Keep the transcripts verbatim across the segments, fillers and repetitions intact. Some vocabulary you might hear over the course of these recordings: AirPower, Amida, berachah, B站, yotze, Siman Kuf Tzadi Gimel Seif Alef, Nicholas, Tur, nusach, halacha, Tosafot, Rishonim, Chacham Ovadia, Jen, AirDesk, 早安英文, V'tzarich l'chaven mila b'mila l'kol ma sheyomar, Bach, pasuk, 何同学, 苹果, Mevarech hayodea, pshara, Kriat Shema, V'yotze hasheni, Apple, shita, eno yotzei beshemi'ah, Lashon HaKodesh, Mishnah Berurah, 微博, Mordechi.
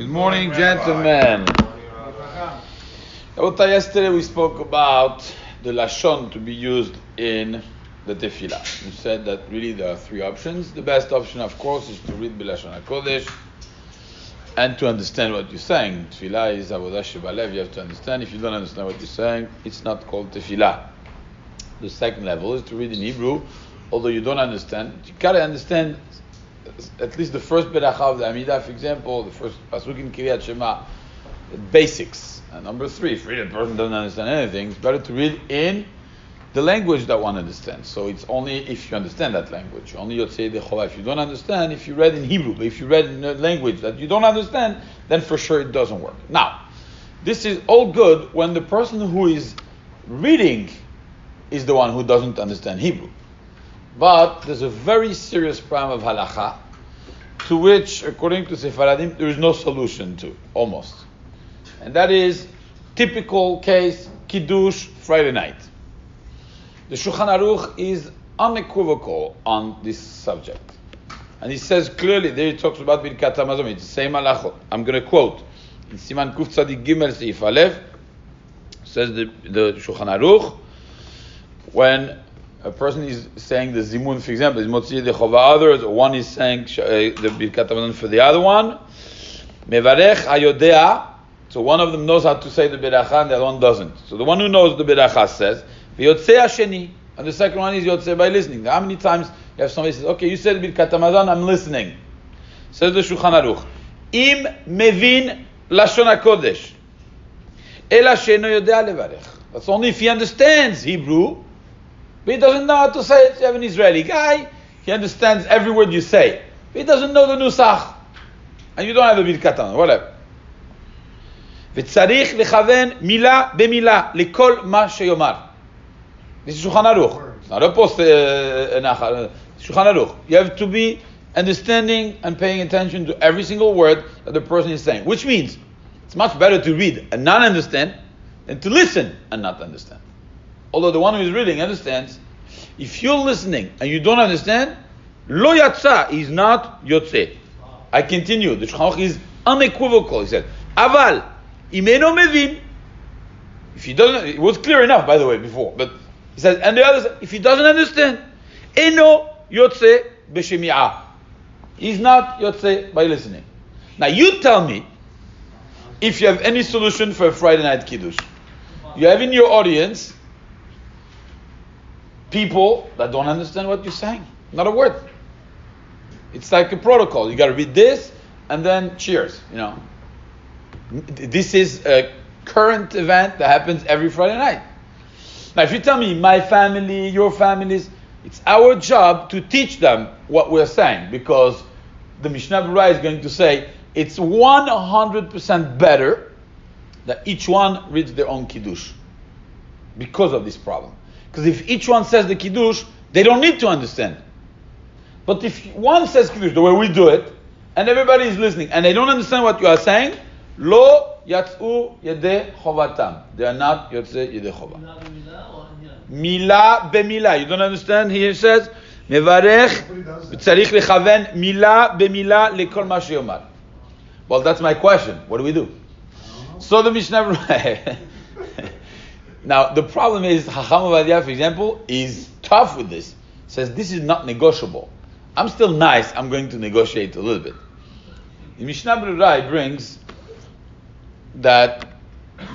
Good morning, gentlemen. Yesterday we spoke about the Lashon to be used in the Tefillah. We said that really there are three options. The best option, of course, is to read B'Lashon HaKodesh and to understand what you're saying. Tefillah is Avodah Sheva Lev, you have to understand. If you don't understand what you're saying, it's not called Tefillah. The second level is to read in Hebrew, although you don't understand. You gotta understand at least the first berachah of the Amida, for example, the first pasuk in Kriat Shema, basics. And number three, if really a person doesn't understand anything, it's better to read in the language that one understands. So it's only if you understand that language. Only yotze yedei chovah if you don't understand, if you read in Hebrew. But if you read in a language that you don't understand, then for sure it doesn't work. Now, this is all good when the person who is reading is the one who doesn't understand Hebrew. But there's a very serious problem of halacha, to which, according to Sefaradim, there is no solution to, almost. And that is typical case, Kiddush, Friday night. The Shulchan Aruch is unequivocal on this subject. And he says clearly, there he talks about Birkat Hamazon, it's the same halacha. I'm going to quote, in Siman Kuf Tzadi Gimel Seif Alef, says the, the Shulchan Aruch, when a person is saying the zimun, for example, is motzi yedei chovah others, one is saying uh, the Birkat Hamazon for the other one. Mevarech hayodea, so one of them knows how to say the berachah and the other one doesn't. So the one who knows the berachah says, V'yotze hasheni, and the second one is yotze by listening. Now, how many times you have somebody says, okay, you said Birkat Hamazon, I'm listening. Says the Shulchan Aruch, Im mevin lashon hakodesh el hasheno yodea levarech. That's only if he understands Hebrew, but he doesn't know how to say it. You have an Israeli guy, he understands every word you say, but he doesn't know the nusach, and you don't have a Birkat Hamazon, whatever. V'tzarich l'chaven mila b'mila l'kol ma sheyomar. This is Shulchan Aruch. It's not a post uh, Nachal. Shulchan Aruch. You have to be understanding and paying attention to every single word that the person is saying, which means it's much better to read and not understand than to listen and not understand. Although the one who is reading understands, if you're listening and you don't understand, lo yatzu is not yotze. I continue. The Shulchan Aruch is unequivocal. He said, aval imeno mevim. If he doesn't, it was clear enough, by the way, before. But he says, and the other, if he doesn't understand, eno yotzei beshemi'ah. He's not yotze by listening. Now you tell me if you have any solution for a Friday night Kiddush. You have in your audience people that don't understand what you're saying. Not a word. It's like a protocol. You got to read this and then cheers, you know. This is a current event that happens every Friday night. Now, if you tell me, my family, your families, it's our job to teach them what we're saying, because the Mishnah Berurah is going to say it's one hundred percent better that each one reads their own Kiddush because of this problem. Because if each one says the Kiddush, they don't need to understand. But if one says Kiddush the way we do it, and everybody is listening, and they don't understand what you are saying, lo yatzu yede chovatam. They are not yotze yede chovah. Mila b'mila. You don't understand? Here it says, mevarech, v'tzarich l'chaven mila b'mila l'kol ma sheyomar. Well, that's my question. What do we do? So the Mishnah. Now the problem is, Chacham Ovadia, for example, is tough with this. He says this is not negotiable. I'm still nice. I'm going to negotiate a little bit. The Mishnah Berurah brings that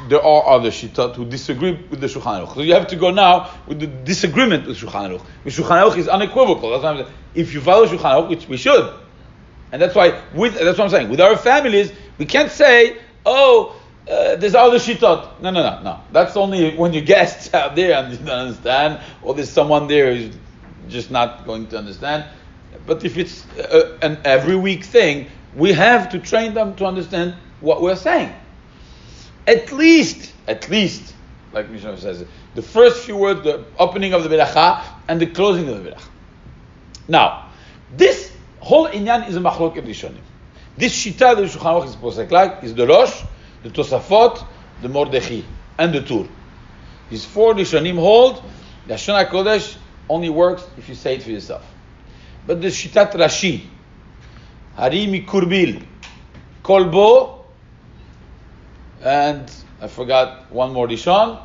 there are other Shitot who disagree with the Shulchan Aruch. So you have to go now with the disagreement with Shulchan Aruch. The Shulchan Aruch is unequivocal. That's what I'm saying. If you follow Shulchan Aruch, which we should, and that's why with that's what I'm saying. With our families, we can't say, "Oh, uh, there's other Shitot." No, no, no, no. That's only when your guests out there and you don't understand, or there's someone there who's just not going to understand. But if it's uh, an every week thing, we have to train them to understand what we're saying. At least, at least, like Mishnah says, the first few words, the opening of the berachah and the closing of the berachah. Now, this whole inyan is a machlok of Rishonim. This shita that Shulchan Aruch is posek like is the Rosh, the Tosafot, the Mordechi, and the Tur. These four Rishonim hold the Lashon HaKodesh only works if you say it for yourself. But the shitat Rashi, hari mikurbil, kolbo and I forgot one more Rishon,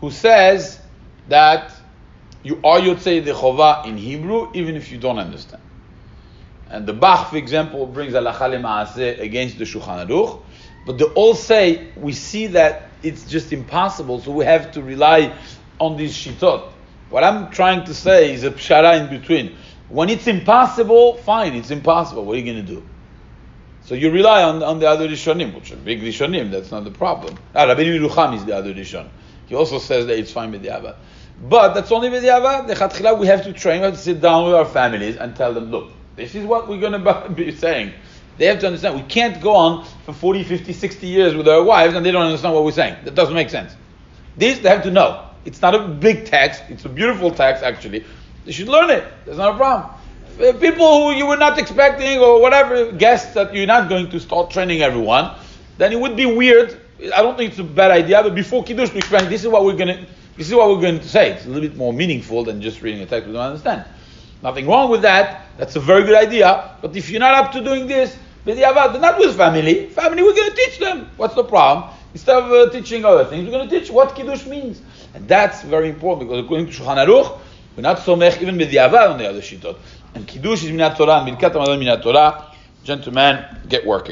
who says that you are yotze yedei chovah in Hebrew, even if you don't understand. And the Bach, for example, brings halacha lema'aseh against the Shulchan Aruch, but they all say, we see that it's just impossible, so we have to rely on these Shitot. What I'm trying to say is a pshara in between. When it's impossible, fine, it's impossible. What are you going to do? So you rely on, on the other Rishonim, which are big Rishonim, that's not the problem. Ah, Rabbi Yerucham is the other Rishon. He also says that it's fine with the Abba. But that's only with the Abba. The Chatchila, we have to train, we have to sit down with our families and tell them, look, this is what we're going to be saying. They have to understand, we can't go on for forty, fifty, sixty years with our wives and they don't understand what we're saying. That doesn't make sense. This they have to know. It's not a big text, it's a beautiful text actually. They should learn it, that's not a problem. People who you were not expecting or whatever, guests that you're not going to start training everyone, then it would be weird. I don't think it's a bad idea, but before Kiddush we explain, this is what we're gonna this is what we're going to say. It's a little bit more meaningful than just reading a text we don't understand. Nothing wrong with that, that's a very good idea, but if you're not up to doing this, they're not with family. Family, we're going to teach them. What's the problem? Instead of uh, teaching other things, we're going to teach what Kiddush means. And that's very important, because according to Shulchan Aruch, we're not somech even with the Avad on the other Shitot. And Kiddush is minat Torah, and Birkat Hamazon minat Torah. Gentlemen, get working.